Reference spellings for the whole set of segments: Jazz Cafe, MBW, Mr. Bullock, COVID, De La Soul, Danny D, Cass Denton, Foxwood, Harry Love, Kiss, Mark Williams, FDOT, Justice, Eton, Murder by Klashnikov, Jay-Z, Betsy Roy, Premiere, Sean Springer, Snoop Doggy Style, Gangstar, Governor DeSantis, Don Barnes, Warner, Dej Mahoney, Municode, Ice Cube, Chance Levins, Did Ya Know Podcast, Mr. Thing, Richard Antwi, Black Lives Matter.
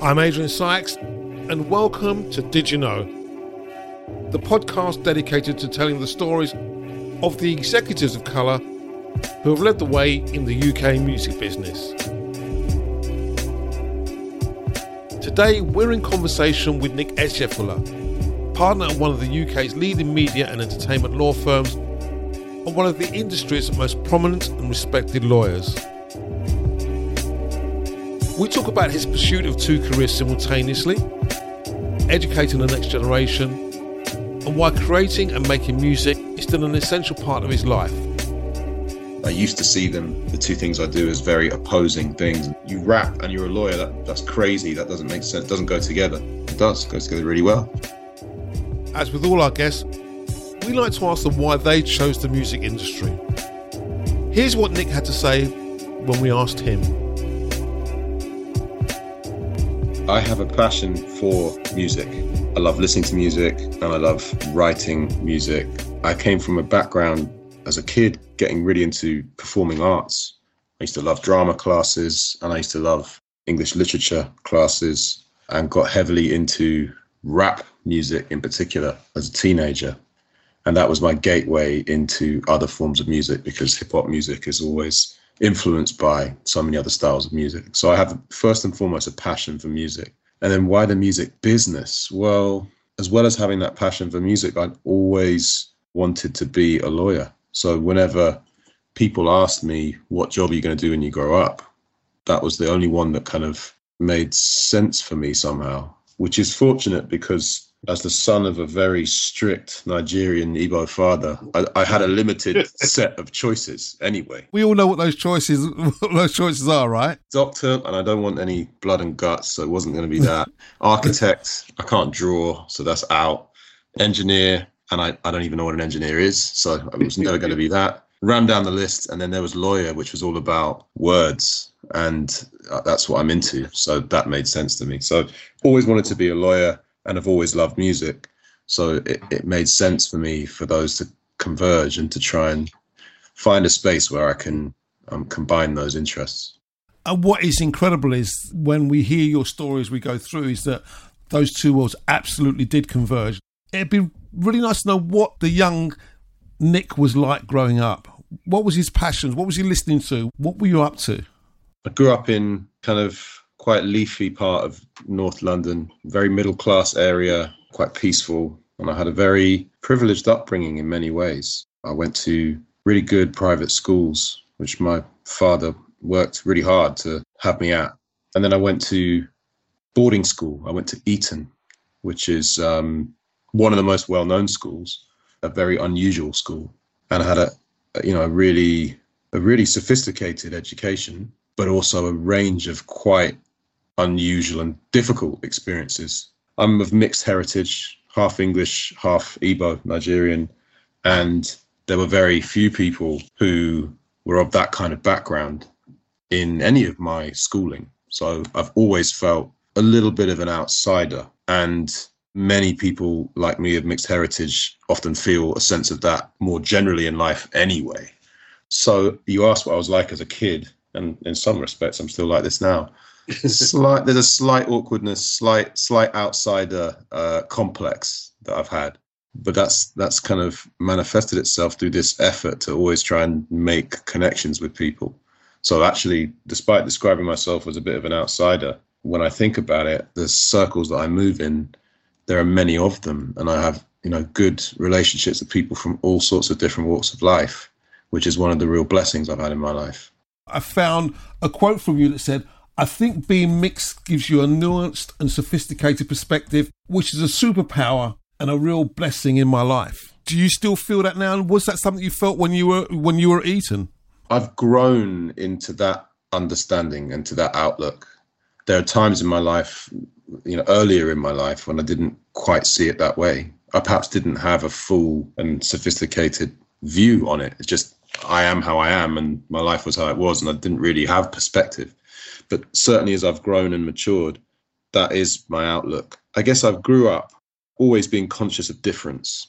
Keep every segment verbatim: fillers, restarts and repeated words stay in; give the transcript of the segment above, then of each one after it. I'm Adrian Sykes, and welcome to Did You Know, the podcast dedicated to telling the stories of the executives of colour who have led the way in the U K music business. Today we're in conversation with Nick Eziefula, partner at one of the U K's leading media and entertainment law firms and one of the industry's most prominent and respected lawyers. We talk about his pursuit of two careers simultaneously, educating the next generation, and why creating and making music is still an essential part of his life. I used to see them, the two things I do, as very opposing things. You rap and you're a lawyer, that, that's crazy, that doesn't make sense, it doesn't go together. It does, it goes together really well. As with all our guests, we like to ask them why they chose the music industry. Here's what Nick had to say when we asked him. I have a passion for music. I love listening to music and I love writing music. I came from a background as a kid getting really into performing arts. I used to love drama classes and I used to love English literature classes, and got heavily into rap music in particular as a teenager. And that was my gateway into other forms of music, because hip hop music is always influenced by so many other styles of music. So I have, first and foremost, a passion for music. And then why the music business? Well, as well as having that passion for music, I'd always wanted to be a lawyer. So whenever people asked me, what job are you going to do when you grow up? That was the only one that kind of made sense for me somehow, which is fortunate, because as the son of a very strict Nigerian Igbo father, I, I had a limited set of choices anyway. We all know what those choices what those choices are, right? Doctor, and I don't want any blood and guts, so it wasn't going to be that. Architect, I can't draw, so that's out. Engineer, and I, I don't even know what an engineer is, so it was never going to be that. Ran down the list, and then there was lawyer, which was all about words, and that's what I'm into, so that made sense to me. So always wanted to be a lawyer, and I've always loved music. So it, it made sense for me for those to converge and to try and find a space where I can um, combine those interests. And what is incredible is when we hear your stories we go through is that those two worlds absolutely did converge. It'd be really nice to know what the young Nick was like growing up. What was his passions? What was he listening to? What were you up to? I grew up in kind of quite leafy part of North London, very middle class area, quite peaceful. And I had a very privileged upbringing in many ways. I went to really good private schools, which my father worked really hard to have me at. And then I went to boarding school. I went to Eton, which is um, one of the most well-known schools, a very unusual school. And I had a, you know, a really, a really sophisticated education, but also a range of quite unusual and difficult experiences. I'm of mixed heritage, half English, half Igbo, Nigerian, and there were very few people who were of that kind of background in any of my schooling. So I've always felt a little bit of an outsider, and many people like me of mixed heritage often feel a sense of that more generally in life anyway. So you asked what I was like as a kid, and in some respects I'm still like this now. Slight, there's a slight awkwardness, slight, slight outsider uh, complex that I've had, but that's that's kind of manifested itself through this effort to always try and make connections with people. So actually, despite describing myself as a bit of an outsider, when I think about it, the circles that I move in, there are many of them, and I have, you know, good relationships with people from all sorts of different walks of life, which is one of the real blessings I've had in my life. I found a quote from you that said, I think being mixed gives you a nuanced and sophisticated perspective, which is a superpower and a real blessing in my life. Do you still feel that now? And was that something you felt when you were when you were at Eton? I've grown into that understanding and to that outlook. There are times in my life, you know, earlier in my life when I didn't quite see it that way. I perhaps didn't have a full and sophisticated view on it. It's just I am how I am, and my life was how it was, and I didn't really have perspective. But certainly as I've grown and matured, that is my outlook. I guess I've grew up always being conscious of difference,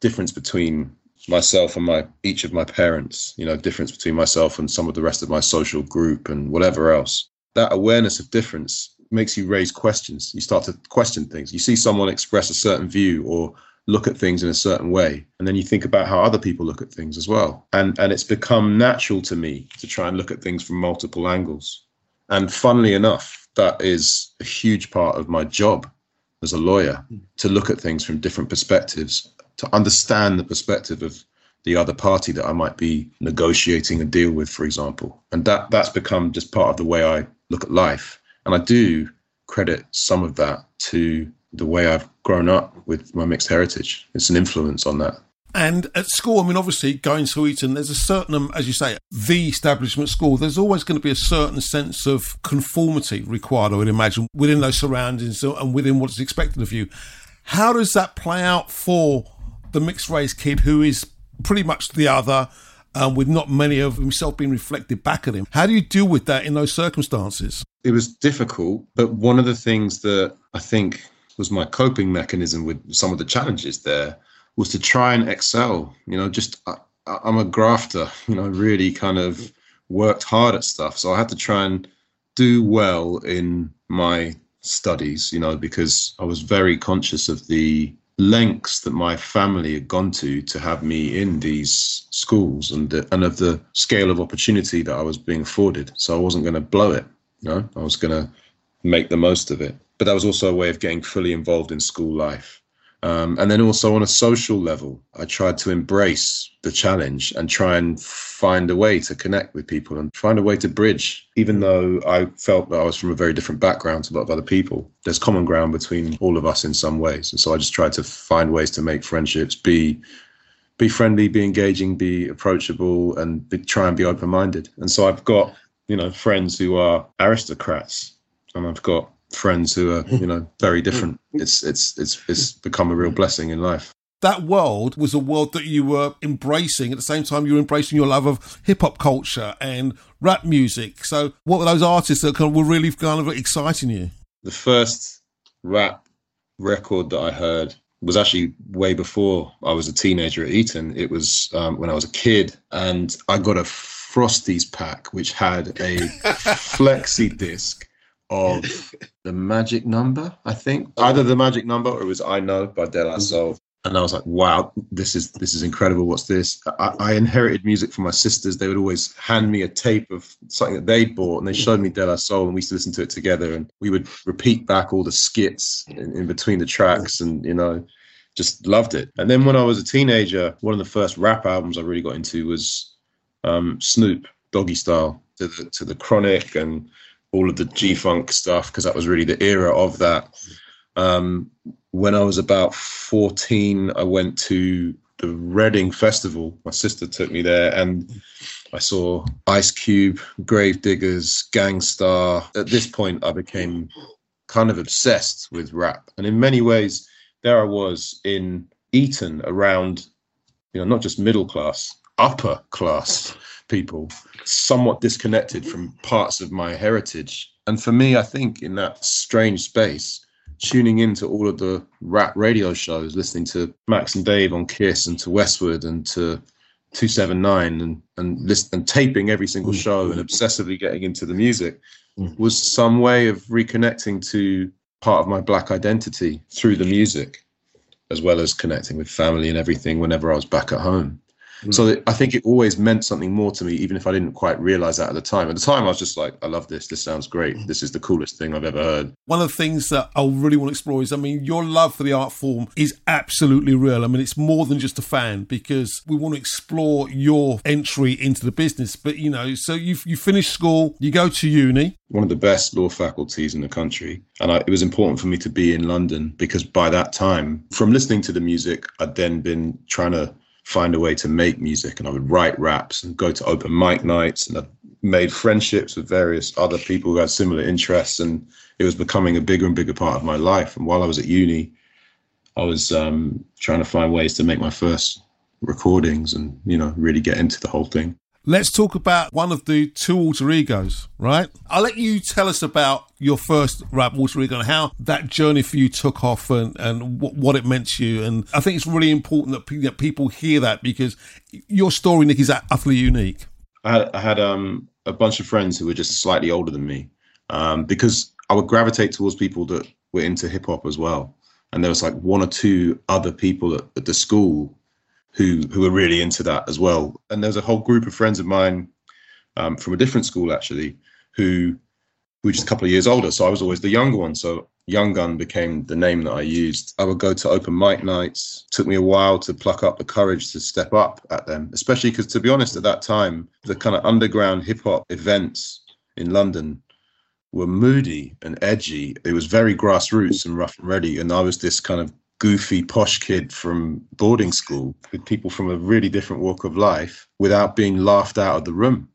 difference between myself and my each of my parents, you know, difference between myself and some of the rest of my social group and whatever else. That awareness of difference makes you raise questions. You start to question things. You see someone express a certain view or look at things in a certain way, and then you think about how other people look at things as well. And and it's become natural to me to try and look at things from multiple angles. And funnily enough, that is a huge part of my job as a lawyer, to look at things from different perspectives, to understand the perspective of the other party that I might be negotiating a deal with, for example. And that that's become just part of the way I look at life. And I do credit some of that to the way I've grown up with my mixed heritage. It's an influence on that. And at school, I mean, obviously, going to Eton, there's a certain, as you say, the establishment school, there's always going to be a certain sense of conformity required, I would imagine, within those surroundings and within what's expected of you. How does that play out for the mixed-race kid who is pretty much the other, um, with not many of himself being reflected back at him? How do you deal with that in those circumstances? It was difficult, but one of the things that I think was my coping mechanism with some of the challenges there was to try and excel. You know, just I, I'm a grafter, you know, really kind of worked hard at stuff. So I had to try and do well in my studies, you know, because I was very conscious of the lengths that my family had gone to to have me in these schools and, the, and of the scale of opportunity that I was being afforded. So I wasn't going to blow it, you know, I was going to make the most of it. But that was also a way of getting fully involved in school life. Um, and then also on a social level, I tried to embrace the challenge and try and find a way to connect with people and find a way to bridge. Even though I felt that I was from a very different background to a lot of other people, there's common ground between all of us in some ways. And so I just tried to find ways to make friendships, be be friendly, be engaging, be approachable, and be, try and be open-minded. And so I've got, you know, friends who are aristocrats, and I've got friends who are, you know, very different. It's it's it's it's become a real blessing in life. That world was a world that you were embracing. At the same time, you were embracing your love of hip-hop culture and rap music. So what were those artists that kind of were really kind of exciting you? The first rap record that I heard was actually way before I was a teenager at Eton. It was um, when I was a kid, and I got a Frosties pack, which had a flexi disc of the Magic Number, I think. Either the Magic Number or it was I Know by De La Soul. And I was like, wow, this is this is incredible. What's this? I, I inherited music from my sisters. They would always hand me a tape of something that they bought, and they showed me De La Soul, and we used to listen to it together, and we would repeat back all the skits in, in between the tracks, and, you know, just loved it. And then when I was a teenager, one of the first rap albums I really got into was um, Snoop Doggy Style, to the, to the Chronic and all of the G-Funk stuff, because that was really the era of that. Um, when I was about fourteen, I went to the Reading Festival. My sister took me there, and I saw Ice Cube, Gravediggers, Gangstar. At this point, I became kind of obsessed with rap. And in many ways, there I was in Eton around, you know, not just middle class, upper class people, somewhat disconnected from parts of my heritage. And for me, I think in that strange space, tuning into all of the rap radio shows, listening to Max and Dave on Kiss and to Westwood and to two seven nine and and, list, and taping every single show and obsessively getting into the music was some way of reconnecting to part of my Black identity through the music, as well as connecting with family and everything whenever I was back at home. So I think it always meant something more to me, even if I didn't quite realize that at the time. At the time, I was just like, I love this. This sounds great. This is the coolest thing I've ever heard. One of the things that I really want to explore is, I mean, your love for the art form is absolutely real. I mean, it's more than just a fan, because we want to explore your entry into the business. But, you know, so you you finish school, you go to uni. One of the best law faculties in the country. And I, it was important for me to be in London, because by that time, from listening to the music, I'd then been trying to find a way to make music, and I would write raps and go to open mic nights, and I made friendships with various other people who had similar interests, and it was becoming a bigger and bigger part of my life. And while I was at uni, I was um, trying to find ways to make my first recordings and, you know, really get into the whole thing. Let's talk about one of the two alter egos, right? I'll let you tell us about your first rap alter ego and how that journey for you took off and, and w- what it meant to you. And I think it's really important that, pe- that people hear that, because your story, Nick, is utterly unique. I had, I had um, a bunch of friends who were just slightly older than me, um, because I would gravitate towards people that were into hip hop as well. And there was like one or two other people at, at the school who who were really into that as well. And there was a whole group of friends of mine um, from a different school, actually, who were just a couple of years older. So I was always the younger one. So Young Gun became the name that I used. I would go to open mic nights. It took me a while to pluck up the courage to step up at them, especially because, to be honest, at that time, the kind of underground hip hop events in London were moody and edgy. It was very grassroots and rough and ready. And I was this kind of goofy posh kid from boarding school with people from a really different walk of life without being laughed out of the room.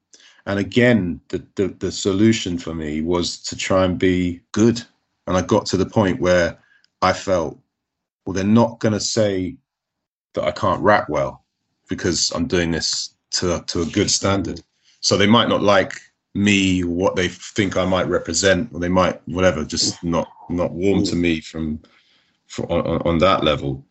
And again, the the, the solution for me was to try and be good. And I got to the point where I felt, well, they're not going to say that I can't rap well because I'm doing this to, to a good standard. So they might not like me, what they think I might represent, or they might, whatever, just not not warm to me from, from on, on that level.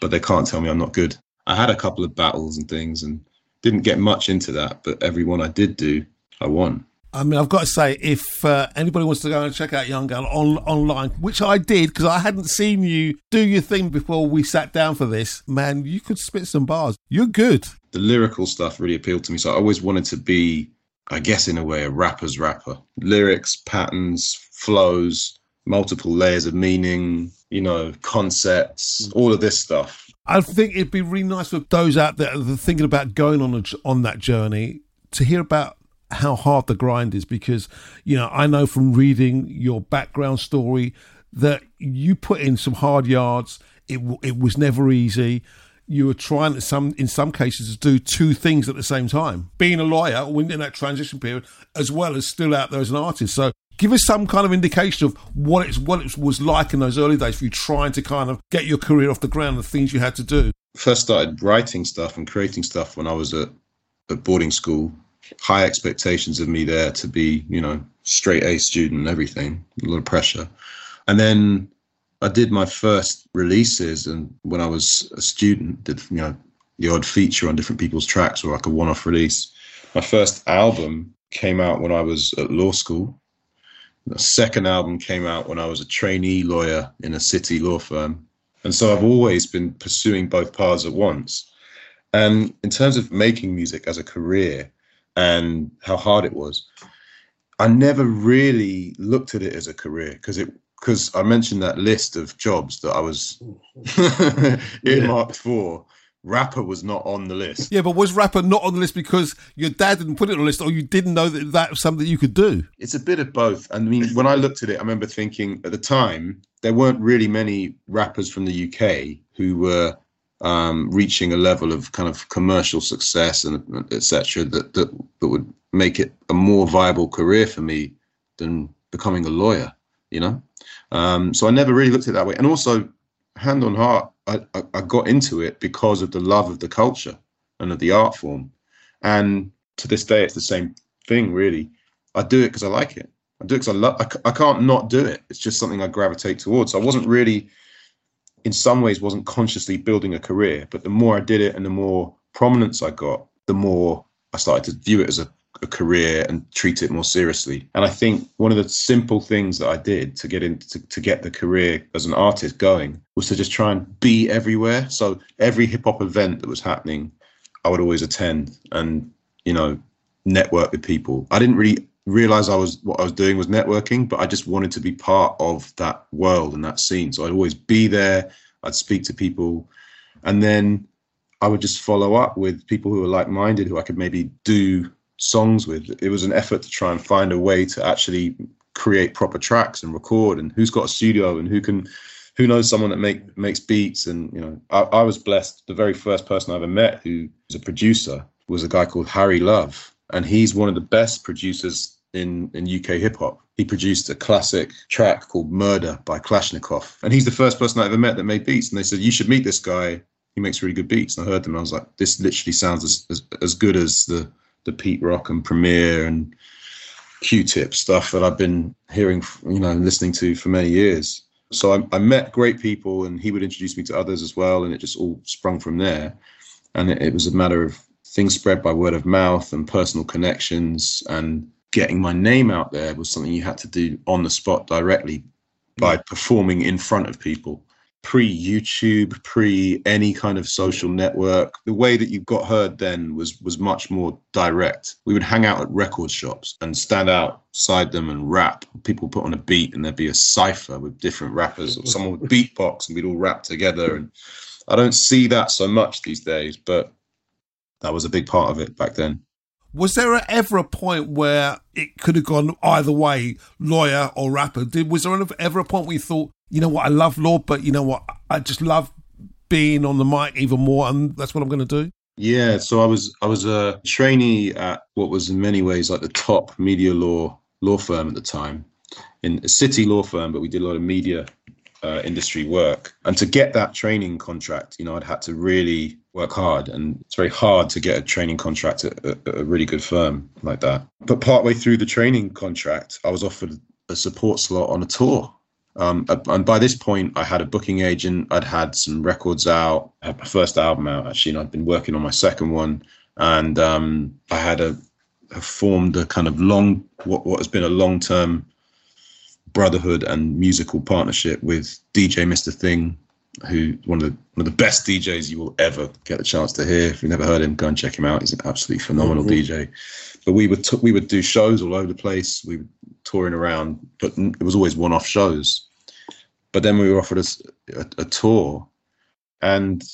But they can't tell me I'm not good. I had a couple of battles and things and didn't get much into that. But every one I did do, I won. I mean, I've got to say, if uh, anybody wants to go and check out Young Gun on, online, which I did because I hadn't seen you do your thing before we sat down for this, man, you could spit some bars. You're good. The lyrical stuff really appealed to me. So I always wanted to be, I guess, in a way, a rapper's rapper. Lyrics, patterns, flows, multiple layers of meaning, you know, concepts, all of this stuff. I think it'd be really nice for those out there that are thinking about going on, a, on that journey to hear about how hard the grind is, because, you know, I know from reading your background story that you put in some hard yards. It it was never easy. You were trying to some in some cases to do two things at the same time, being a lawyer in that transition period, as well as still out there as an artist. So give us some kind of indication of what it's what it was like in those early days for you trying to kind of get your career off the ground, the things you had to do. First started writing stuff and creating stuff when I was at, at boarding school. High expectations of me there to be, you know, straight A student and everything, a lot of pressure. And then I did my first releases, and when I was a student, did, you know, the odd feature on different people's tracks or like a one-off release. My first album came out when I was at law school. The second album came out when I was a trainee lawyer in a city law firm. And so I've always been pursuing both paths at once. And in terms of making music as a career, and how hard it was, I never really looked at it as a career because it because I mentioned that list of jobs that I was earmarked yeah. for. Rapper was not on the list. Yeah, but was rapper not on the list because your dad didn't put it on the list, or you didn't know that that was something you could do? It's a bit of both. I mean, when I looked at it, I remember thinking at the time, there weren't really many rappers from the U K who were Um, reaching a level of kind of commercial success and et cetera, that, that, that would make it a more viable career for me than becoming a lawyer, you know? Um, so I never really looked at it that way. And also, hand on heart, I, I, I got into it because of the love of the culture and of the art form. And to this day, it's the same thing, really. I do it because I like it. I do it because I love it. I can't not do it. It's just something I gravitate towards. So I wasn't really... in some ways wasn't consciously building a career, but the more I did it and the more prominence I got, the more I started to view it as a, a career and treat it more seriously. And I think one of the simple things that I did to get into to, to get the career as an artist going was to just try and be everywhere. So every hip hop event that was happening, I would always attend and, you know, network with people. I didn't really realize I was what I was doing was networking, but I just wanted to be part of that world and that scene. So I'd always be there. I'd speak to people, and then I would just follow up with people who were like-minded, who I could maybe do songs with. It was an effort to try and find a way to actually create proper tracks and record, and who's got a studio and who can, who knows someone that make makes beats. And, you know, I, I was blessed. The very first person I ever met who was a producer was a guy called Harry Love, and he's one of the best producers in in U K hip hop. He produced a classic track called Murder by Klashnikov, and he's the first person I ever met that made beats. And they said, you should meet this guy, he makes really good beats. And I heard them and I was like, this literally sounds as as, as good as the the Pete Rock and Premiere and Q-Tip stuff that I've been hearing, you know, listening to for many years. So I, I met great people, and he would introduce me to others as well, and it just all sprung from there. And it, it was a matter of things spread by word of mouth and personal connections, and getting my name out there was something you had to do on the spot directly by performing in front of people. Pre-YouTube, pre any kind of social network, the way that you got heard then was was much more direct. We would hang out at record shops and stand outside them and rap. People put on a beat and there'd be a cipher with different rappers, or someone would beatbox and we'd all rap together. And I don't see that so much these days, but that was a big part of it back then. Was there ever a point where it could have gone either way, lawyer or rapper? Did, was there ever a point where you thought, you know what, I love law, but you know what, I just love being on the mic even more, and that's what I'm going to do? Yeah, so I was I was a trainee at what was in many ways like the top media law law firm at the time, in a city law firm, but we did a lot of media uh, industry work. And to get that training contract, you know, I'd had to really work hard, and it's very hard to get a training contract at a, at a really good firm like that. But partway through the training contract, I was offered a support slot on a tour. Um, and by this point, I had a booking agent. I'd had some records out. I had my first album out, actually, and I'd been working on my second one. And um, I had a, a formed a kind of long, what, what has been a long-term brotherhood and musical partnership with D J Mister Thing, who one of the one of the best D Js you will ever get the chance to hear. If you've never heard him, go and check him out. He's an absolutely phenomenal mm-hmm. D J. But we would t- we would do shows all over the place. We were touring around, but it was always one-off shows. But then we were offered a, a, a tour, and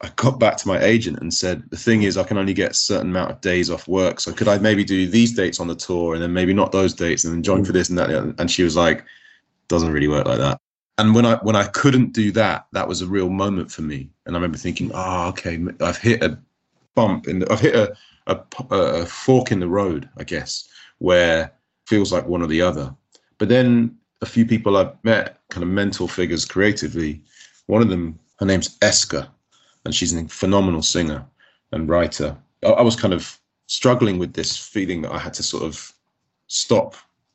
I got back to my agent and said, the thing is, I can only get a certain amount of days off work. So could I maybe do these dates on the tour and then maybe not those dates and then join for this and that? And she was like, doesn't really work like that. And when I when I couldn't do that, that was a real moment for me. And I remember thinking, oh, okay, I've hit a bump in the, I've hit a, a, a fork in the road, I guess, where it feels like one or the other. But then a few people I've met, kind of mental figures creatively, one of them, her name's Eska, and she's a phenomenal singer and writer. I, I was kind of struggling with this feeling that I had to sort of stop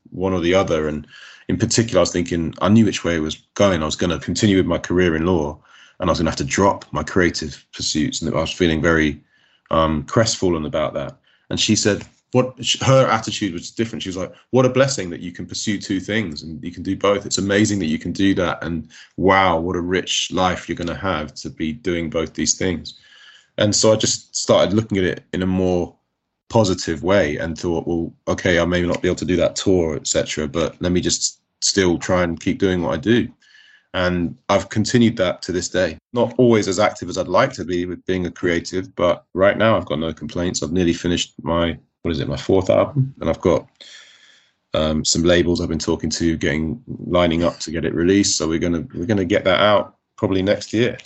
one or the other. And in particular, I was thinking, I knew which way it was going. I was going to continue with my career in law, and I was going to have to drop my creative pursuits. And I was feeling very um, crestfallen about that. And she said, what her attitude was different. She was like, what a blessing that you can pursue two things and you can do both. It's amazing that you can do that. And wow, what a rich life you're going to have to be doing both these things. And so I just started looking at it in a more positive way and thought, well, okay, I may not be able to do that tour, et cetera, but let me just still try and keep doing what I do. And I've continued that to this day. Not always as active as I'd like to be with being a creative, but right now I've got no complaints. I've nearly finished my what is it, my fourth album. And I've got um, some labels I've been talking to, getting lining up to get it released. So we're gonna we're gonna get that out probably next year.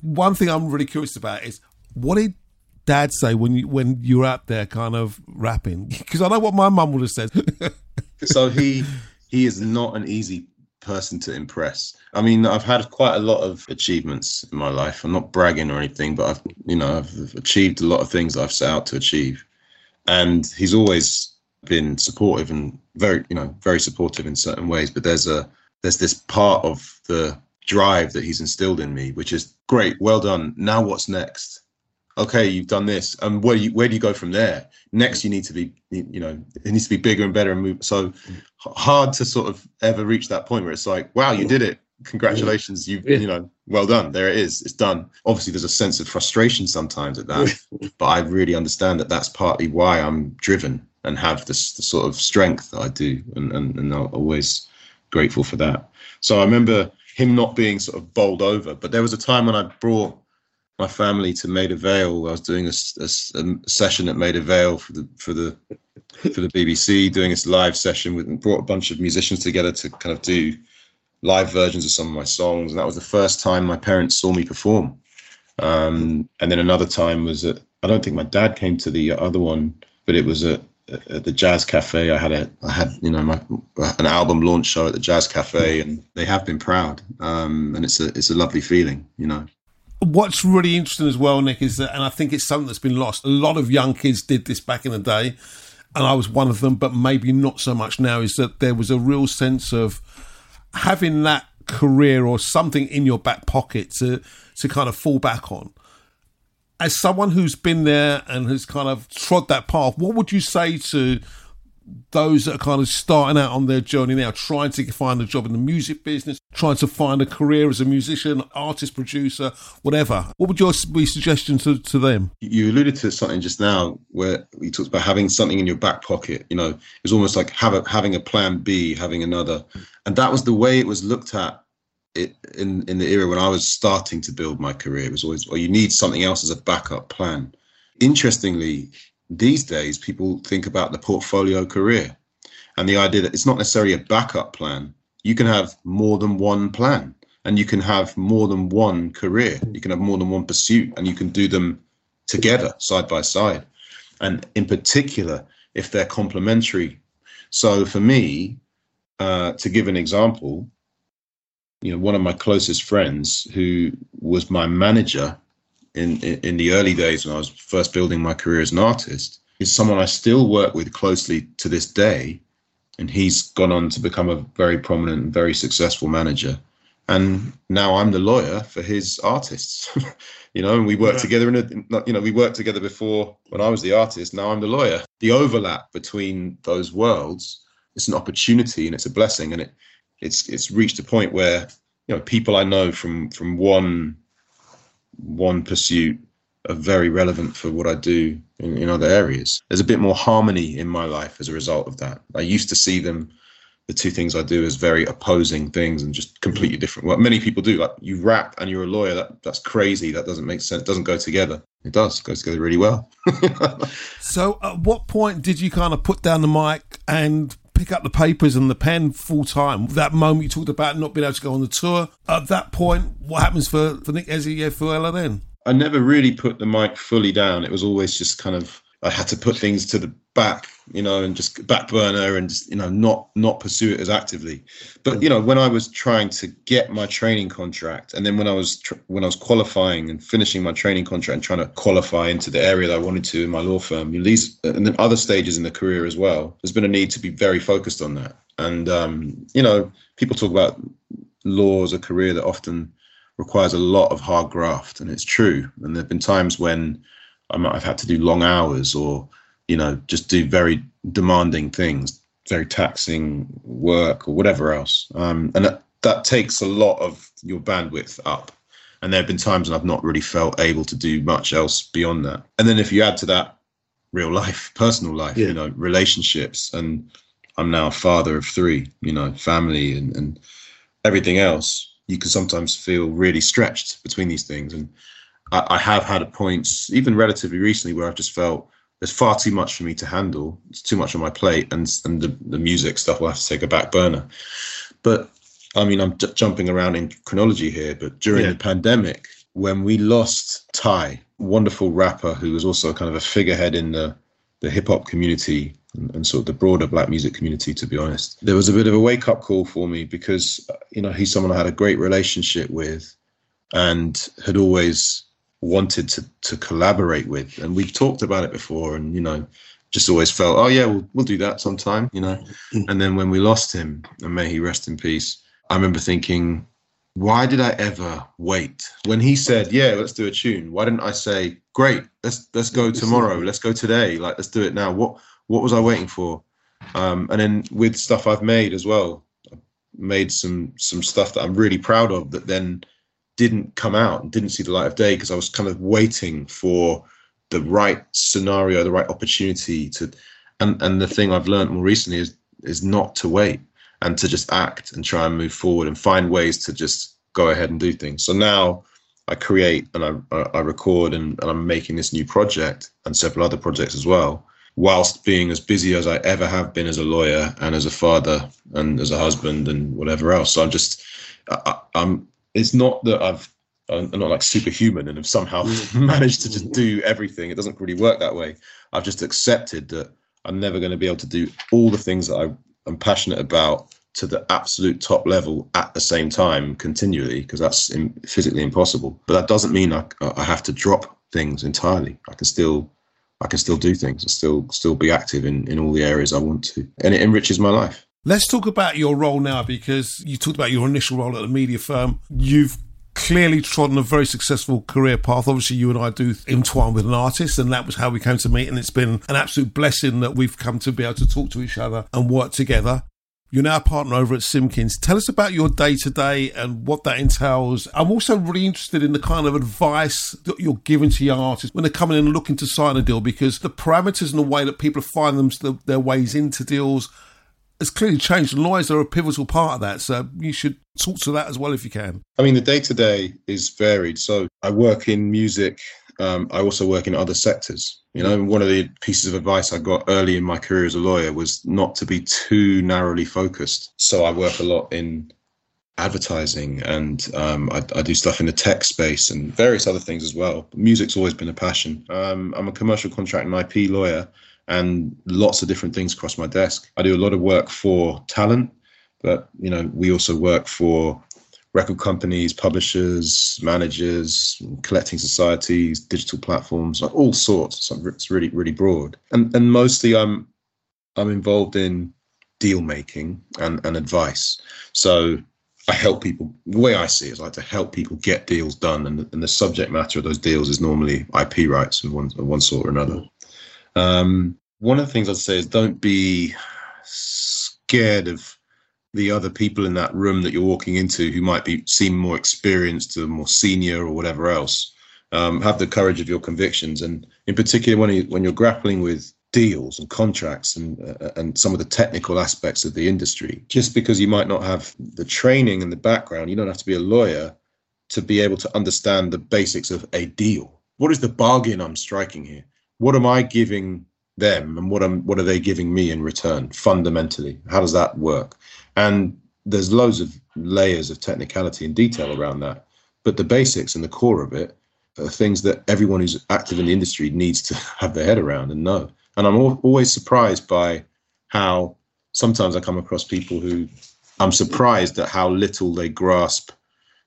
One thing I'm really curious about is, what did Dad say when you when you're out there kind of rapping? Because I know what my mum would have said. So he he is not an easy person to impress. I mean, I've had quite a lot of achievements in my life. I'm not bragging or anything, but I've you know I've achieved a lot of things that I've set out to achieve. And he's always been supportive and very, you know, very supportive in certain ways. But there's a there's this part of the drive that he's instilled in me, which is great. Well done. Now what's next? Okay, you've done this. And um, where do you where do you go from there? Next, you need to be, you know, it needs to be bigger and better and move. So hard to sort of ever reach that point where it's like, wow, you did it. Congratulations, you you know, well done, there it is, it's done. Obviously there's a sense of frustration sometimes at that, but I really understand that that's partly why I'm driven and have this the sort of strength that I do, and, and and I'm always grateful for that. So I remember him not being sort of bowled over, but there was a time when I brought my family to Maida Vale. I was doing a, a, a session at Maida Vale for the for the for the B B C, doing this live session with, and brought a bunch of musicians together to kind of do live versions of some of my songs, and that was the first time my parents saw me perform. Um, and then another time was at, I don't think my dad came to the other one, but it was at, at the Jazz Cafe. I had a, I had you know my an album launch show at the Jazz Cafe, and they have been proud. Um, and it's a it's a lovely feeling, you know. What's really interesting as well, Nick, is that, and I think it's something that's been lost. A lot of young kids did this back in the day, and I was one of them, but maybe not so much now. Is that there was a real sense of having that career or something in your back pocket to to kind of fall back on. As someone who's been there and has kind of trod that path, what would you say to those that are kind of starting out on their journey now, trying to find a job in the music business, trying to find a career as a musician, artist, producer, whatever. What would your be suggestion to, to them? You alluded to something just now where you talked about having something in your back pocket. You know, it's almost like have a, having a plan B, having another. And that was the way it was looked at it in, in the era when I was starting to build my career. It was always, or you need something else as a backup plan. Interestingly, these days, people think about the portfolio career and the idea that it's not necessarily a backup plan. You can have more than one plan and you can have more than one career. You can have more than one pursuit and you can do them together, side by side. And in particular, if they're complementary. So for me, uh, to give an example, you know, one of my closest friends who was my manager In, in, in the early days when I was first building my career as an artist, is someone I still work with closely to this day. And he's gone on to become a very prominent and very successful manager. And now I'm the lawyer for his artists, you know, and we work yeah. together in a, you know, we worked together before when I was the artist, now I'm the lawyer. The overlap between those worlds, it's an opportunity and it's a blessing. And it, it's, it's reached a point where, you know, people I know from, from one, one pursuit are very relevant for what I do in, in other areas. There's a bit more harmony in my life as a result of that. I used to see them, the two things I do, as very opposing things and just completely different. What many people do, like you rap and you're a lawyer, that, that's crazy, that doesn't make sense, it doesn't go together. It does, it goes together really well. So at what point did you kind of put down the mic and pick up the papers and the pen full time? That moment you talked about not being able to go on the tour, at that point, what happens for, for Nick Eziefula then? I never really put the mic fully down. It was always just kind of, I had to put things to the back, you know, and just back burner and just, you know, not, not pursue it as actively. But, you know, when I was trying to get my training contract, and then when I was, tr- when I was qualifying and finishing my training contract and trying to qualify into the area that I wanted to in my law firm, at least, and then other stages in the career as well, there's been a need to be very focused on that. And, um, you know, people talk about law as a career that often requires a lot of hard graft, and it's true. And there've been times when I might have had to do long hours or, you know, just do very demanding things, very taxing work or whatever else. Um, and that, that takes a lot of your bandwidth up. And there have been times when I've not really felt able to do much else beyond that. And then if you add to that real life, personal life, yeah. you know, relationships, and I'm now a father of three, you know, family and, and everything else, you can sometimes feel really stretched between these things. And I have had points, even relatively recently, where I've just felt there's far too much for me to handle. It's too much on my plate, and and the, the music stuff will have to take a back burner. But I mean, I'm j- jumping around in chronology here, but during yeah. the pandemic, when we lost Ty, wonderful rapper who was also kind of a figurehead in the, the hip hop community and, and sort of the broader black music community, to be honest, there was a bit of a wake up call for me because, you know, he's someone I had a great relationship with and had always wanted to to collaborate with, and we've talked about it before, and you know, just always felt, oh yeah, we'll we'll do that sometime, you know. And then when we lost him, and may he rest in peace, I remember thinking, why did I ever wait? When he said, yeah, let's do a tune, why didn't I say, great, let's let's go tomorrow, let's go today, like let's do it now. What what was I waiting for? Um, and then with stuff I've made as well, I've made some some stuff that I'm really proud of that then didn't come out and didn't see the light of day because I was kind of waiting for the right scenario, the right opportunity to, and, and the thing I've learned more recently is, is not to wait and to just act and try and move forward and find ways to just go ahead and do things. So now I create and I, I record and, and I'm making this new project and several other projects as well, whilst being as busy as I ever have been as a lawyer and as a father and as a husband and whatever else. So I'm just, I, I'm, It's not that I've, I'm not like superhuman and have somehow managed to just do everything. It doesn't really work that way. I've just accepted that I'm never going to be able to do all the things that I, I'm passionate about to the absolute top level at the same time continually, because that's in, physically impossible. But that doesn't mean I, I have to drop things entirely. I can still, I can still do things and still, still be active in, in all the areas I want to. And it enriches my life. Let's talk about your role now, because you talked about your initial role at the media firm. You've clearly trodden a very successful career path. Obviously, you and I do entwine with an artist, and that was how we came to meet, and it's been an absolute blessing that we've come to be able to talk to each other and work together. You're now a partner over at Simkins. Tell us about your day-to-day and what that entails. I'm also really interested in the kind of advice that you're giving to young artists when they're coming in and looking to sign a deal, because the parameters and the way that people find them, their ways into deals has clearly changed, and lawyers are a pivotal part of that. So you should talk to that as well if you can. I mean, the day-to-day is varied. So I work in music. Um, I also work in other sectors. You know, one of the pieces of advice I got early in my career as a lawyer was not to be too narrowly focused. So I work a lot in advertising, and um, I, I do stuff in the tech space and various other things as well. But music's always been a passion. Um, I'm a commercial contract and I P lawyer, and lots of different things cross my desk. I do a lot of work for talent, but, you know, we also work for record companies, publishers, managers, collecting societies, digital platforms, like all sorts. So it's really, really broad. And and mostly I'm I'm involved in deal making and, and advice. So I help people. The way I see it is, I like to help people get deals done. And, and the subject matter of those deals is normally I P rights of one, of one sort or another. Um, one of the things I'd say is don't be scared of the other people in that room that you're walking into who might be seem more experienced or more senior or whatever else. Um, have the courage of your convictions, and in particular when you, when you're grappling with deals and contracts and uh, and some of the technical aspects of the industry. Just because you might not have the training and the background, you don't have to be a lawyer to be able to understand the basics of a deal. What is the bargain I'm striking here? What am I giving them, and what am what are they giving me in return? Fundamentally, how does that work? And there's loads of layers of technicality and detail around that. But the basics and the core of it are things that everyone who's active in the industry needs to have their head around and know. And I'm al- always surprised by how sometimes I come across people who I'm surprised at how little they grasp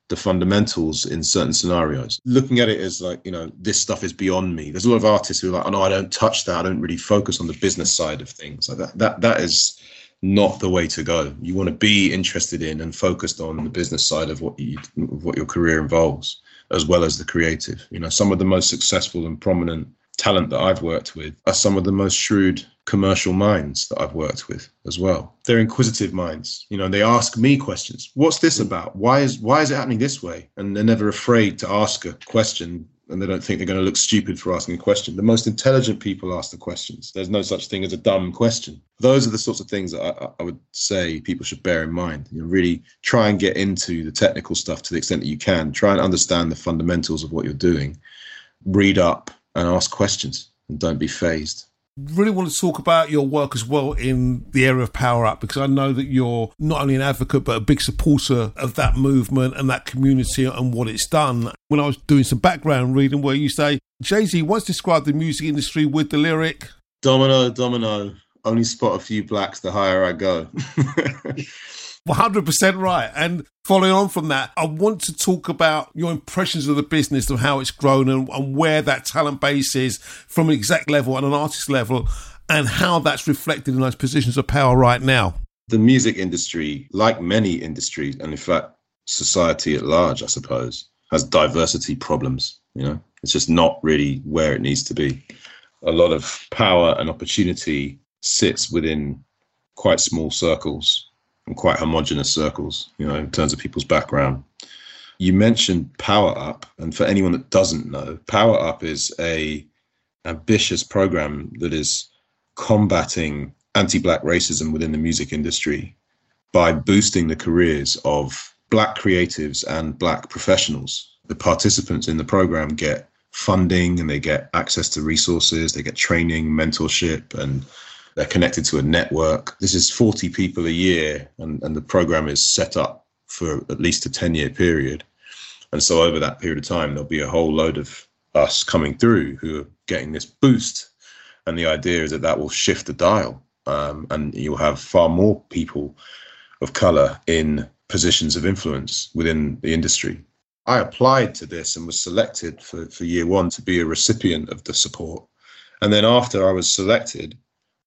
the fundamentals in certain scenarios. Looking at it as like, you know, this stuff is beyond me. There's a lot of artists who are like, oh, no, I don't touch that. I don't really focus on the business side of things. Like that. That that is not the way to go. You want to be interested in and focused on the business side of what you, what your career involves, as well as the creative. You know, some of the most successful and prominent talent that I've worked with are some of the most shrewd commercial minds that I've worked with as well. They're inquisitive minds. You know, they ask me questions. What's this about? Why is why is it happening this way? And they're never afraid to ask a question, and they don't think they're going to look stupid for asking a question. The most intelligent people ask the questions. There's no such thing as a dumb question. Those are the sorts of things that I, I would say people should bear in mind. You know, really try and get into the technical stuff to the extent that you can. Try and understand the fundamentals of what you're doing. Read up and ask questions, and don't be phased. Really want to talk about your work as well in the area of Power Up, because I know that you're not only an advocate but a big supporter of that movement and that community and what it's done. When I was doing some background reading where you say, Jay-Z once described the music industry with the lyric, domino, domino, only spot a few blacks the higher I go. one hundred percent right. And following on from that, I want to talk about your impressions of the business, of how it's grown, and, and where that talent base is from an exec level and an artist level, and how that's reflected in those positions of power right now. The music industry, like many industries, and in fact, society at large, I suppose, has diversity problems. You know, it's just not really where it needs to be. A lot of power and opportunity sits within quite small circles, quite homogenous circles, you know, in terms of people's background. You mentioned Power Up, and for anyone that doesn't know, Power Up is a ambitious program that is combating anti-black racism within the music industry by boosting the careers of black creatives and black professionals. The participants in the program get funding, and they get access to resources, they get training, mentorship, and they're connected to a network. This is forty people a year, and, and the program is set up for at least a ten-year period. And so over that period of time, there'll be a whole load of us coming through who are getting this boost. And the idea is that that will shift the dial, um, and you'll have far more people of color in positions of influence within the industry. I applied to this and was selected for, for year one to be a recipient of the support. And then after I was selected,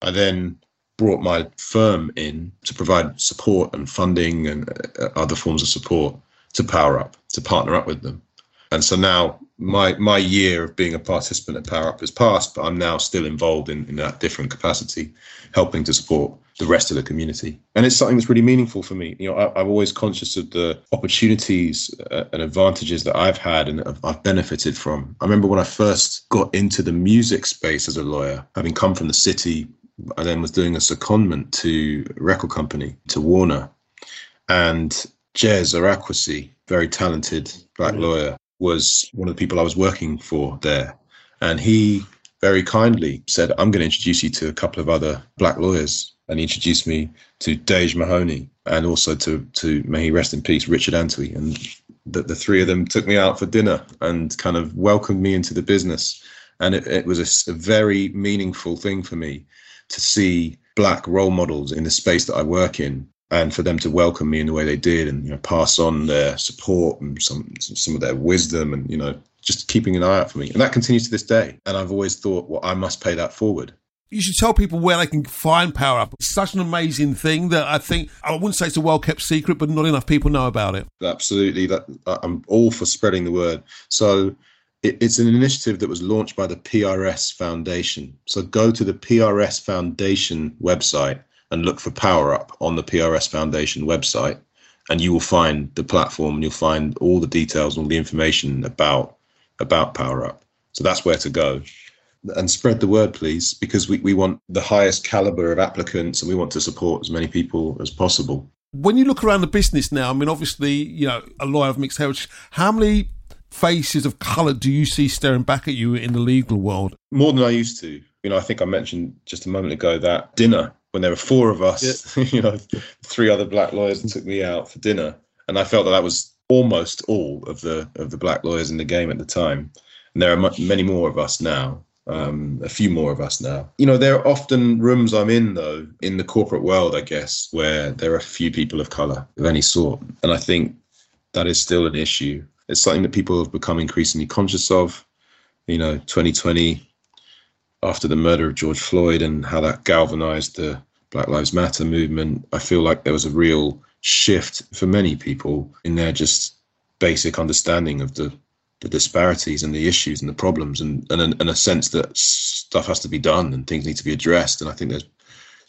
I then brought my firm in to provide support and funding and other forms of support to Power Up. to partner up with them. And so now my my year of being a participant at Power Up has passed, but I'm now still involved in, in that different capacity, helping to support the rest of the community. And it's something that's really meaningful for me. You know, I, I'm always conscious of the opportunities uh, and advantages that I've had and I've, I've benefited from. I remember when I first got into the music space as a lawyer, having come from the city, I then was doing a secondment to a record company, to Warner. And Jez Araquasi, very talented black lawyer, was one of the people I was working for there. And he very kindly said, I'm going to introduce you to a couple of other black lawyers. And he introduced me to Dej Mahoney and also to, to may he rest in peace, Richard Antwi. And the, the three of them took me out for dinner and kind of welcomed me into the business. And it, it was a, a very meaningful thing for me to see black role models in the space that I work in, and for them to welcome me in the way they did, and you know, pass on their support and some some of their wisdom, and you know, just keeping an eye out for me. And that continues to this day. And I've always thought, well, I must pay that forward. You should tell people where they can find Power Up. It's such an amazing thing that I think, I wouldn't say it's a well-kept secret, but not enough people know about it. Absolutely. That, I'm all for spreading the word. So it, it's an initiative that was launched by the P R S Foundation. So go to the P R S Foundation website and look for Power Up on the P R S Foundation website, and you will find the platform and you'll find all the details and all the information about about Power Up. So that's where to go. And spread the word, please, because we, we want the highest caliber of applicants and we want to support as many people as possible. When you look around the business now, I mean, obviously, you know, a lawyer of mixed heritage, how many faces of colour do you see staring back at you in the legal world? More than I used to. You know, I think I mentioned just a moment ago that dinner, when there were four of us, yeah. You know, three other black lawyers took me out for dinner. And I felt that that was almost all of the of the black lawyers in the game at the time. And there are much, many more of us now, um, a few more of us now. You know, there are often rooms I'm in, though, in the corporate world, I guess, where there are few people of colour of any sort. And I think that is still an issue. It's something that people have become increasingly conscious of. You know, twenty twenty, after the murder of George Floyd and how that galvanized the Black Lives Matter movement, I feel like there was a real shift for many people in their just basic understanding of the, the disparities and the issues and the problems, and, and, and a sense that stuff has to be done and things need to be addressed. And I think there's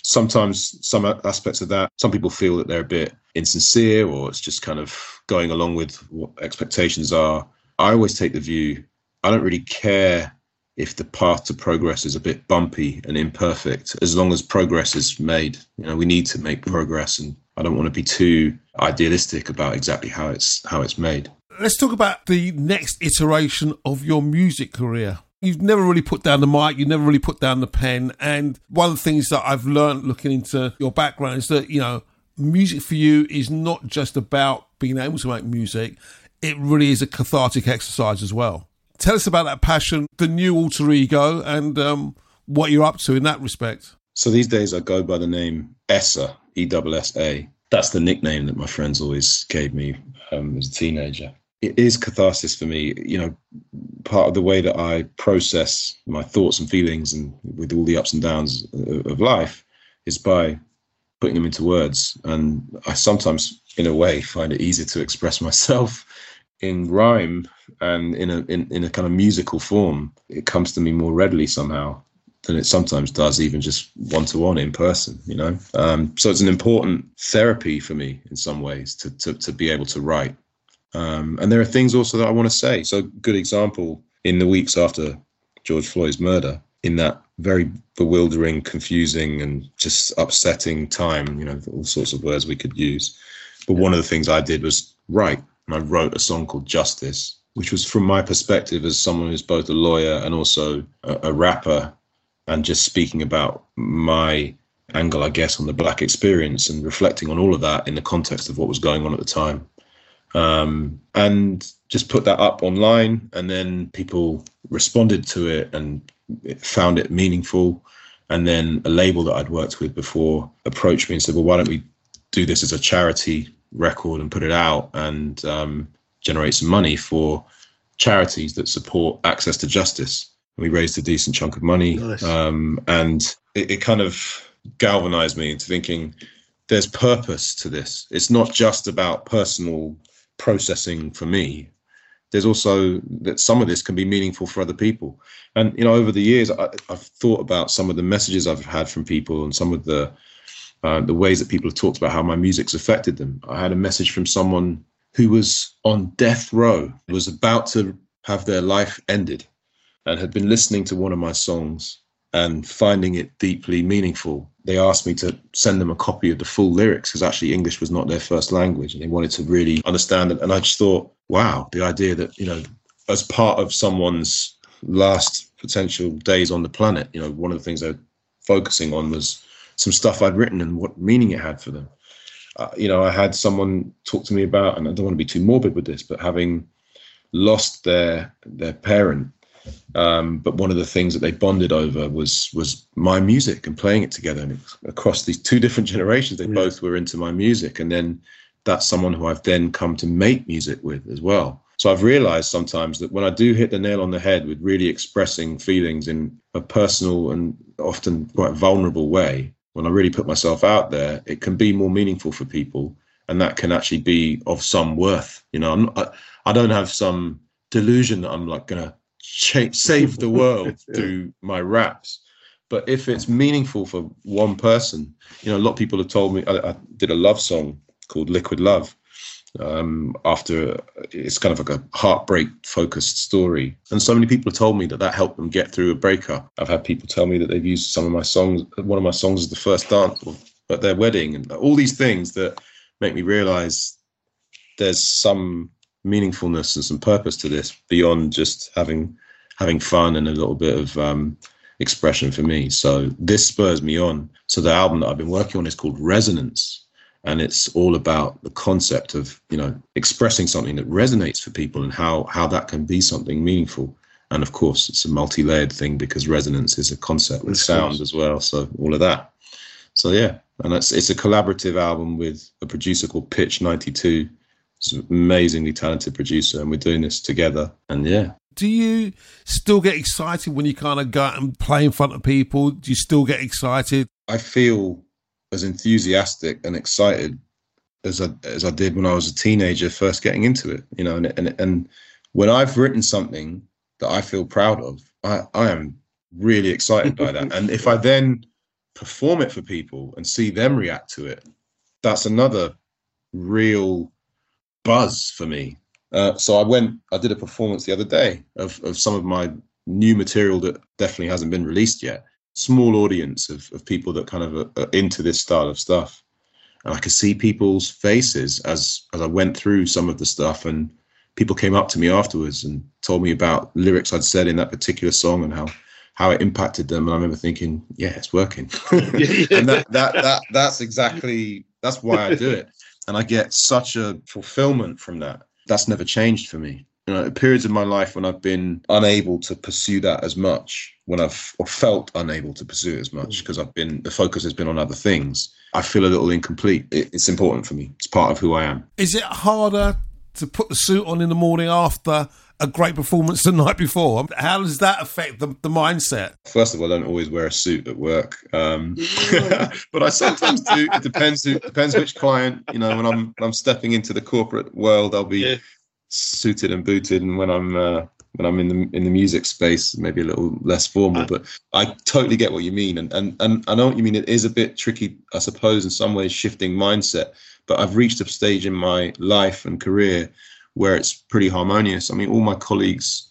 sometimes some aspects of that, some people feel that they're a bit insincere or it's just kind of going along with what expectations are. I always take the view, I don't really care if the path to progress is a bit bumpy and imperfect, as long as progress is made. You know, we need to make progress, and I don't want to be too idealistic about exactly how it's how it's made. Let's talk about the next iteration of your music career. You've never really put down the mic, you've never really put down the pen, and one of the things that I've learned looking into your background is that, you know, music for you is not just about being able to make music, it really is a cathartic exercise as well. Tell us about that passion, the new alter ego, and um, what you're up to in that respect. So these days I go by the name Eska, E S S A. That's the nickname that my friends always gave me um, as a teenager. It is catharsis for me. You know, part of the way that I process my thoughts and feelings and with all the ups and downs of life is by putting them into words. And I sometimes, in a way, find it easier to express myself in rhyme and in a in, in a kind of musical form. It comes to me more readily somehow than it sometimes does, even just one-to-one in person, you know. Um, so it's an important therapy for me in some ways to to, to be able to write. Um, and there are things also that I want to say. So good example, in the weeks after George Floyd's murder, in that very bewildering, confusing and just upsetting time, you know, all sorts of words we could use. But one of the things I did was write. And I wrote a song called Justice, which was from my perspective as someone who's both a lawyer and also a, a rapper, and just speaking about my angle, I guess, on the black experience and reflecting on all of that in the context of what was going on at the time. Um, and just put that up online, and then people responded to it and found it meaningful. And then a label that I'd worked with before approached me and said, well, why don't we do this as a charity record and put it out and um, generate some money for charities that support access to justice. And we raised a decent chunk of money. Nice. um, and it, it kind of galvanized me into thinking there's purpose to this. It's not just about personal processing for me, there's also that some of this can be meaningful for other people. And, you know, over the years, I, I've thought about some of the messages I've had from people and some of the uh, the ways that people have talked about how my music's affected them. I had a message from someone who was on death row, was about to have their life ended, and had been listening to one of my songs and finding it deeply meaningful. They asked me to send them a copy of the full lyrics because actually English was not their first language and they wanted to really understand it. And I just thought, wow, the idea that, you know, as part of someone's last potential days on the planet, you know, one of the things they were focusing on was some stuff I'd written and what meaning it had for them. Uh, you know, I had someone talk to me about, and I don't want to be too morbid with this, but having lost their their parent, Um, but one of the things that they bonded over was was my music and playing it together. And across these two different generations, they yeah. both were into my music. And then that's someone who I've then come to make music with as well. So I've realized sometimes that when I do hit the nail on the head with really expressing feelings in a personal and often quite vulnerable way, when I really put myself out there, it can be more meaningful for people. And that can actually be of some worth. You know, I'm not, I, I don't have some delusion that I'm like going to save the world yeah. through my raps, but if it's meaningful for one person, you know, a lot of people have told me. I, I did a love song called Liquid Love um after it's kind of like a heartbreak focused story, and so many people have told me that that helped them get through a breakup. I've had people tell me that they've used some of my songs, one of my songs is the first dance at their wedding, and all these things that make me realize there's some meaningfulness and some purpose to this beyond just having having fun and a little bit of um expression for me. So this spurs me on. So the album that I've been working on is called Resonance, and it's all about the concept of, you know, expressing something that resonates for people and how how that can be something meaningful. And of course it's a multi-layered thing because resonance is a concept with sound as well, so all of that. So yeah, and it's it's a collaborative album with a producer called Pitch ninety-two. He's an amazingly talented producer, and we're doing this together. And yeah. Do you still get excited when you kind of go out and play in front of people? Do you still get excited? I feel as enthusiastic and excited as I, as I did when I was a teenager first getting into it, you know, and, and, and when I've written something that I feel proud of, I, I am really excited by that. And if I then perform it for people and see them react to it, that's another real buzz for me. Uh, so I went, I did a performance the other day of, of some of my new material that definitely hasn't been released yet. Small audience of, of people that kind of are, are into this style of stuff. And I could see people's faces as, as I went through some of the stuff, and people came up to me afterwards and told me about lyrics I'd said in that particular song and how, how it impacted them. And I remember thinking, yeah, it's working. And that, that, that, that's exactly, that's why I do it. And I get such a fulfillment from that. That's never changed for me. You know, periods of my life when I've been unable to pursue that as much, when I've or felt unable to pursue it as much because I've been, the focus has been on other things, I feel a little incomplete. It, it's important for me. It's part of who I am. Is it harder to put the suit on in the morning after a great performance the night before? How does that affect the, the mindset? First of all, I don't always wear a suit at work, um, but I sometimes do. It depends who, depends which client. You know, when I'm when I'm stepping into the corporate world, I'll be yeah. suited and booted, and when I'm uh, when I'm in the in the music space, maybe a little less formal. I, but I totally get what you mean, and and and I know what you mean. It is a bit tricky, I suppose, in some ways, shifting mindset. But I've reached a stage in my life and career where it's pretty harmonious. I mean, all my colleagues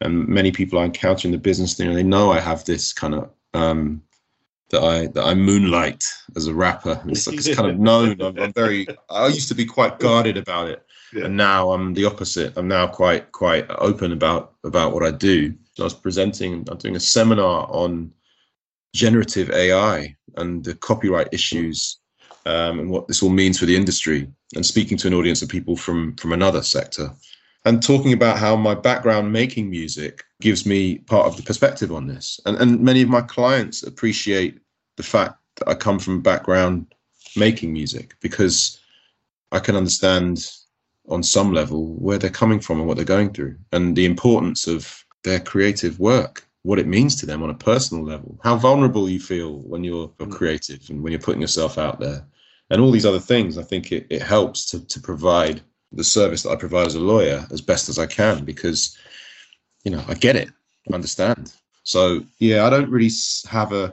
and many people I encounter in the business, you know, they know I have this kind of, um, that I that I moonlight as a rapper. It's, like, it's kind of known. I'm, I'm very, I used to be quite guarded about it. Yeah. And now I'm the opposite. I'm now quite, quite open about, about what I do. I was presenting, I'm doing a seminar on generative A I and the copyright issues Um, and what this all means for the industry, and speaking to an audience of people from from another sector, and talking about how my background making music gives me part of the perspective on this. And, and many of my clients appreciate the fact that I come from a background making music because I can understand on some level where they're coming from and what they're going through and the importance of their creative work, what it means to them on a personal level, how vulnerable you feel when you're creative and when you're putting yourself out there. And all these other things, I think it, it helps to, to provide the service that I provide as a lawyer as best as I can, because, you know, I get it, I understand. So yeah, I don't really have a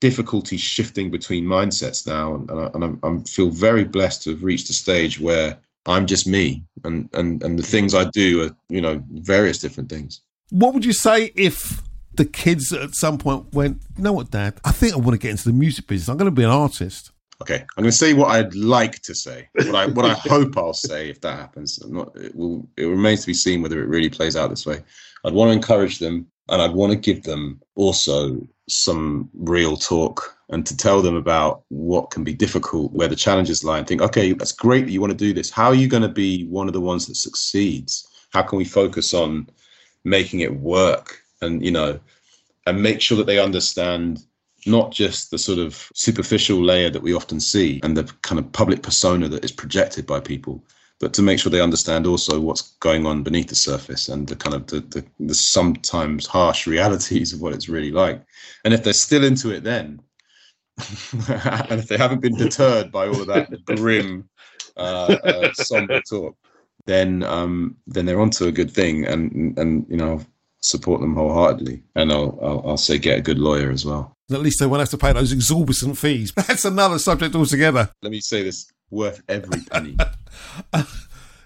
difficulty shifting between mindsets now, and, and, I, and I'm, I'm feel very blessed to have reached a stage where I'm just me, and, and, and the things I do are, you know, various different things. What would you say if the kids at some point went, you know what, Dad, I think I want to get into the music business. I'm going to be an artist. Okay, I'm going to say what I'd like to say, what I what I hope I'll say if that happens. I'm not, it will. It remains to be seen whether it really plays out this way. I'd want to encourage them, and I'd want to give them also some real talk, and to tell them about what can be difficult, where the challenges lie, and think, okay, that's great that you want to do this. How are you going to be one of the ones that succeeds? How can we focus on making it work? And, you know, and make sure that they understand not just the sort of superficial layer that we often see and the kind of public persona that is projected by people, but to make sure they understand also what's going on beneath the surface and the kind of the, the, the sometimes harsh realities of what it's really like. And if they're still into it then, and if they haven't been deterred by all of that grim, uh, uh, somber talk, then um, then they're onto a good thing, and and you know, support them wholeheartedly. And I'll, I'll I'll say get a good lawyer as well. At least they won't have to pay those exorbitant fees. That's another subject altogether. Let me say this: worth every penny. uh,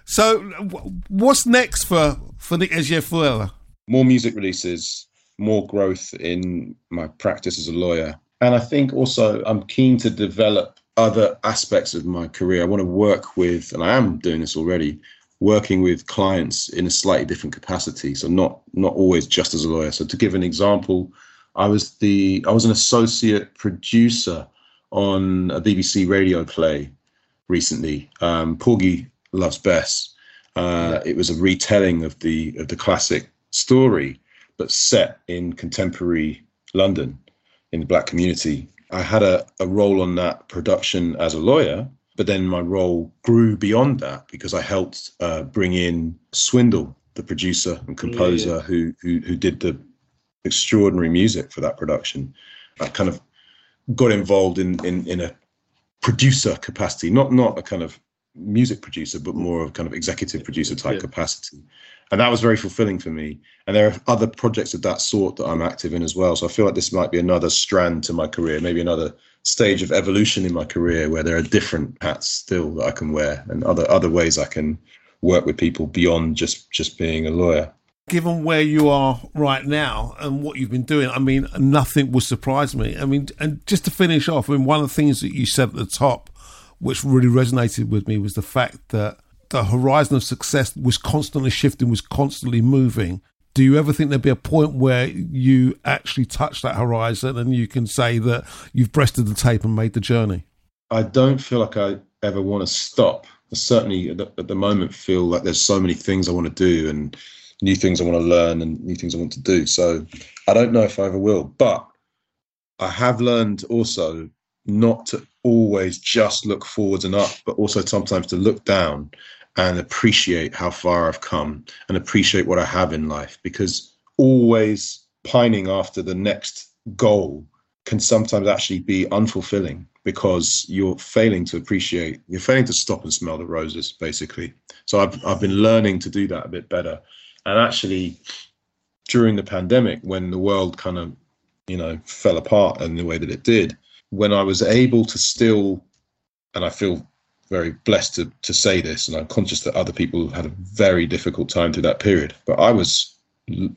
so, w- what's next for for Nick Eziefula? More music releases, more growth in my practice as a lawyer. And I think also I'm keen to develop other aspects of my career. I want to work with, and I am doing this already, working with clients in a slightly different capacity. So not not always just as a lawyer. So to give an example, I was the I was an associate producer on a B B C radio play recently, um, Porgy Loves Bess. Uh, it was a retelling of the of the classic story, but set in contemporary London, in the black community. I had a, a role on that production as a lawyer, but then my role grew beyond that because I helped uh, bring in Swindle, the producer and composer yeah, yeah. Who, who who did the extraordinary music for that production. I kind of got involved in in, in a producer capacity, not not a kind of music producer, but more of a kind of executive producer type yeah. capacity. And that was very fulfilling for me. And there are other projects of that sort that I'm active in as well. So I feel like this might be another strand to my career, maybe another stage of evolution in my career where there are different hats still that I can wear, and other other ways I can work with people beyond just, just being a lawyer. Given where you are right now and what you've been doing, I mean, nothing will surprise me. I mean, and just to finish off, I mean, one of the things that you said at the top, which really resonated with me, was the fact that the horizon of success was constantly shifting, was constantly moving. Do you ever think there'd be a point where you actually touch that horizon and you can say that you've breasted the tape and made the journey? I don't feel like I ever want to stop. I certainly at the, at the moment feel like there's so many things I want to do and new things I want to learn and new things I want to do. So I don't know if I ever will, but I have learned also not to always just look forwards and up, but also sometimes to look down and appreciate how far I've come and appreciate what I have in life, because always pining after the next goal can sometimes actually be unfulfilling because you're failing to appreciate, you're failing to stop and smell the roses, basically. So I've I've been learning to do that a bit better. And actually, during the pandemic, when the world kind of, you know, fell apart in the way that it did, when I was able to still, and I feel very blessed to, to say this, and I'm conscious that other people had a very difficult time through that period, but I was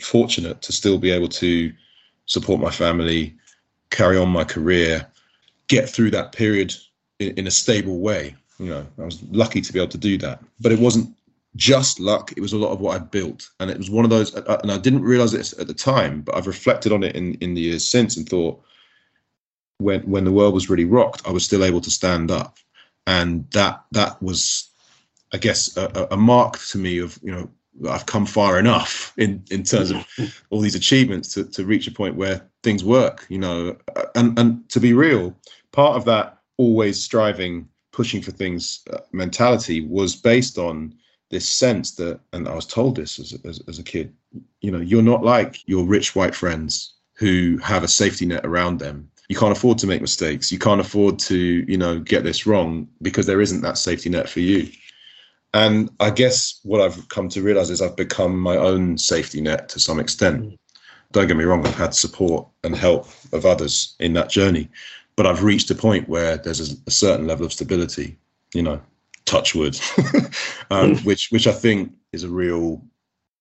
fortunate to still be able to support my family, carry on my career, get through that period in, in a stable way. You know, I was lucky to be able to do that, but it wasn't just luck. It was a lot of what I built. And it was one of those, and I didn't realize this at the time, but I've reflected on it in, in the years since and thought, when, when the world was really rocked, I was still able to stand up. And that that was, I guess, a, a mark to me of, you know, I've come far enough in, in terms of all these achievements to, to reach a point where things work, you know. And, and to be real, part of that always striving, pushing for things mentality was based on this sense that, and I was told this as as, as a kid, you know, you're not like your rich white friends who have a safety net around them. You can't afford to make mistakes. You can't afford to, you know, get this wrong because there isn't that safety net for you. And I guess what I've come to realize is I've become my own safety net to some extent. Don't get me wrong, I've had support and help of others in that journey, but I've reached a point where there's a, a certain level of stability, you know, touch wood, um, which, which I think is a real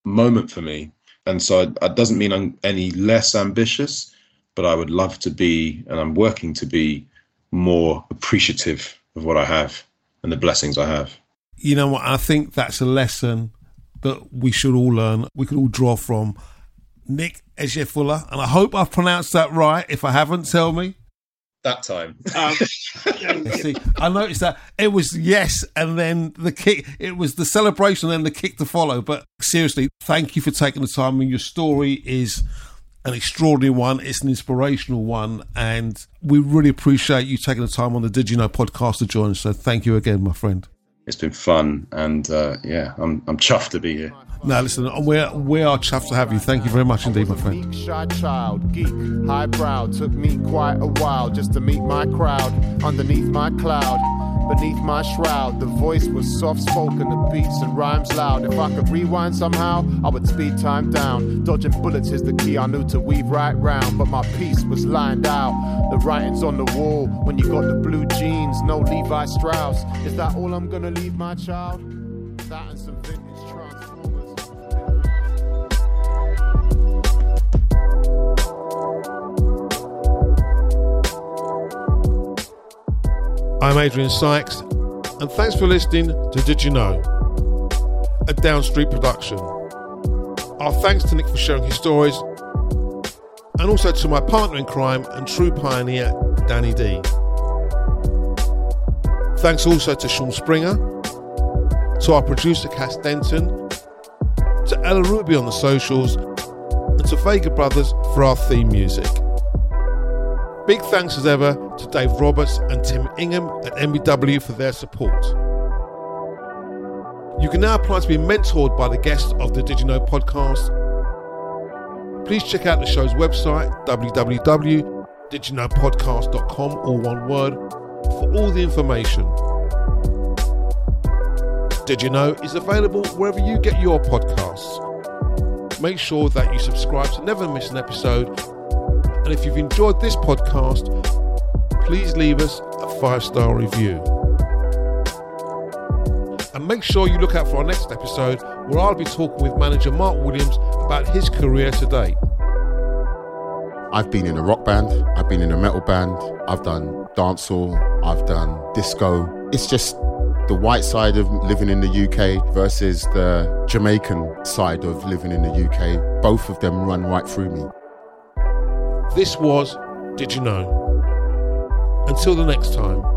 moment for me. And so it doesn't mean I'm any less ambitious, but I would love to be, and I'm working to be, more appreciative of what I have and the blessings I have. You know what? I think that's a lesson that we should all learn. We could all draw from Nick Eziefula, and I hope I've pronounced that right. If I haven't, tell me. That time. Um, see, I noticed that it was yes, and then the kick. It was the celebration, and then the kick to follow. But seriously, thank you for taking the time. I mean, your story is an extraordinary one. It's an inspirational one, and we really appreciate you taking the time on the Did You Know podcast to join us. So thank you again, my friend. It's been fun, and uh, yeah, I'm I'm chuffed to be here. No, listen, we're, we are chuffed to have you. Thank you very much indeed, my friend. Geek, shy child, geek, highbrow. Took me quite a while just to meet my crowd. Underneath my cloud, beneath my shroud, the voice was soft-spoken, the beats and rhymes loud. If I could rewind somehow, I would speed time down. Dodging bullets is the key I knew to weave right round, but my piece was lined out. The writing's on the wall when you got the blue jeans, no Levi Strauss. Is that all I'm gonna leave my child? That and some vintage trance. I'm Adrian Sykes, and thanks for listening to Did You Know, a Downstreet production. Our thanks to Nick for sharing his stories, and also to my partner in crime and true pioneer, Danny D. Thanks also to Sean Springer, to our producer, Cass Denton, to Ella Ruby on the socials, and to Vega Brothers for our theme music. Big thanks as ever to Dave Roberts and Tim Ingham at M B W for their support. You can now apply to be mentored by the guests of the Did You Know podcast. Please check out the show's website, w w w dot did you know podcast dot com, all one word, for all the information. Did You Know is available wherever you get your podcasts. Make sure that you subscribe to never miss an episode. And if you've enjoyed this podcast, please leave us a five-star review. And make sure you look out for our next episode, where I'll be talking with manager Mark Williams about his career to date. I've been in a rock band, I've been in a metal band, I've done dancehall, I've done disco. It's just the white side of living in the U K versus the Jamaican side of living in the U K. Both of them run right through me. This was Did You Know? Until the next time.